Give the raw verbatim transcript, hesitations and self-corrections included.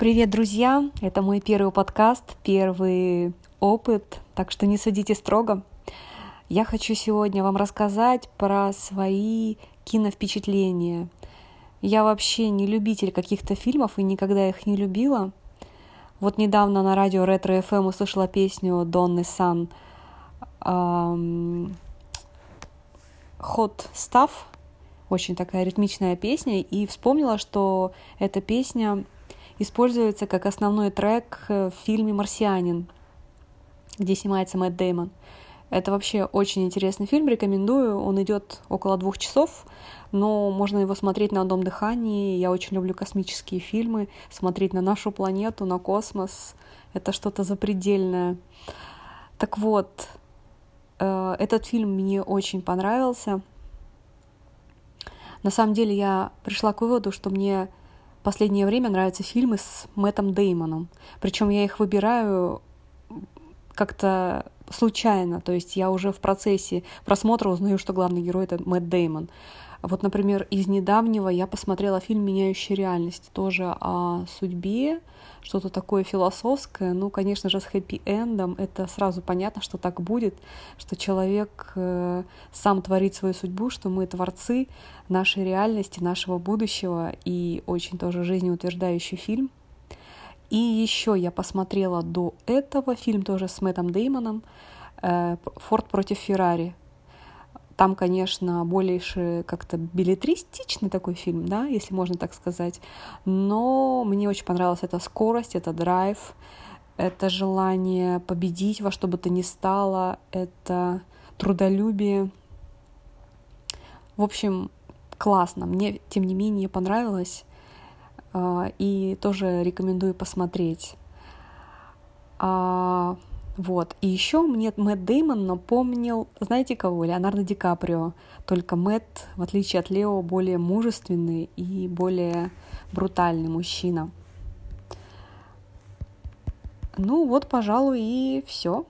Привет, друзья! Это мой первый подкаст, первый опыт, так что не судите строго. Я хочу сегодня вам рассказать про свои киновпечатления. Я вообще не любитель каких-то фильмов и никогда их не любила. Вот недавно на радио Retro эф эм услышала песню Donny Sun эм, Hot Stuff. Очень такая ритмичная песня. И вспомнила, что эта песня используется как основной трек в фильме «Марсианин», где снимается Мэтт Дэймон. Это вообще очень интересный фильм, рекомендую. Он идет около двух часов, но можно его смотреть на одном дыхании. Я очень люблю космические фильмы, смотреть на нашу планету, на космос. Это что-то запредельное. Так вот, этот фильм мне очень понравился. На самом деле я пришла к выводу, что мне в последнее время нравятся фильмы с Мэттом Дэймоном. Причем я их выбираю как-то случайно, то есть я уже в процессе просмотра узнаю, что главный герой — это Мэтт Дэймон. Вот, например, из недавнего я посмотрела фильм «Меняющая реальность», тоже о судьбе, что-то такое философское, ну, конечно же, с хэппи-эндом. Это сразу понятно, что так будет, что человек сам творит свою судьбу, что мы творцы нашей реальности, нашего будущего, и очень тоже жизнеутверждающий фильм. И еще я посмотрела до этого фильм тоже с Мэттом Дэймоном «Форд против Феррари». Там, конечно, больше как-то беллетристичный такой фильм, да, если можно так сказать. Но мне очень понравилась эта скорость, это драйв, это желание победить во что бы то ни стало, это трудолюбие. В общем, классно. Мне, тем не менее, понравилось. И тоже рекомендую посмотреть. А, вот. И еще мне Мэтт Дэймон напомнил, знаете кого? Леонардо Ди Каприо. Только Мэтт, в отличие от Лео, более мужественный и более брутальный мужчина. Ну вот, пожалуй, и все.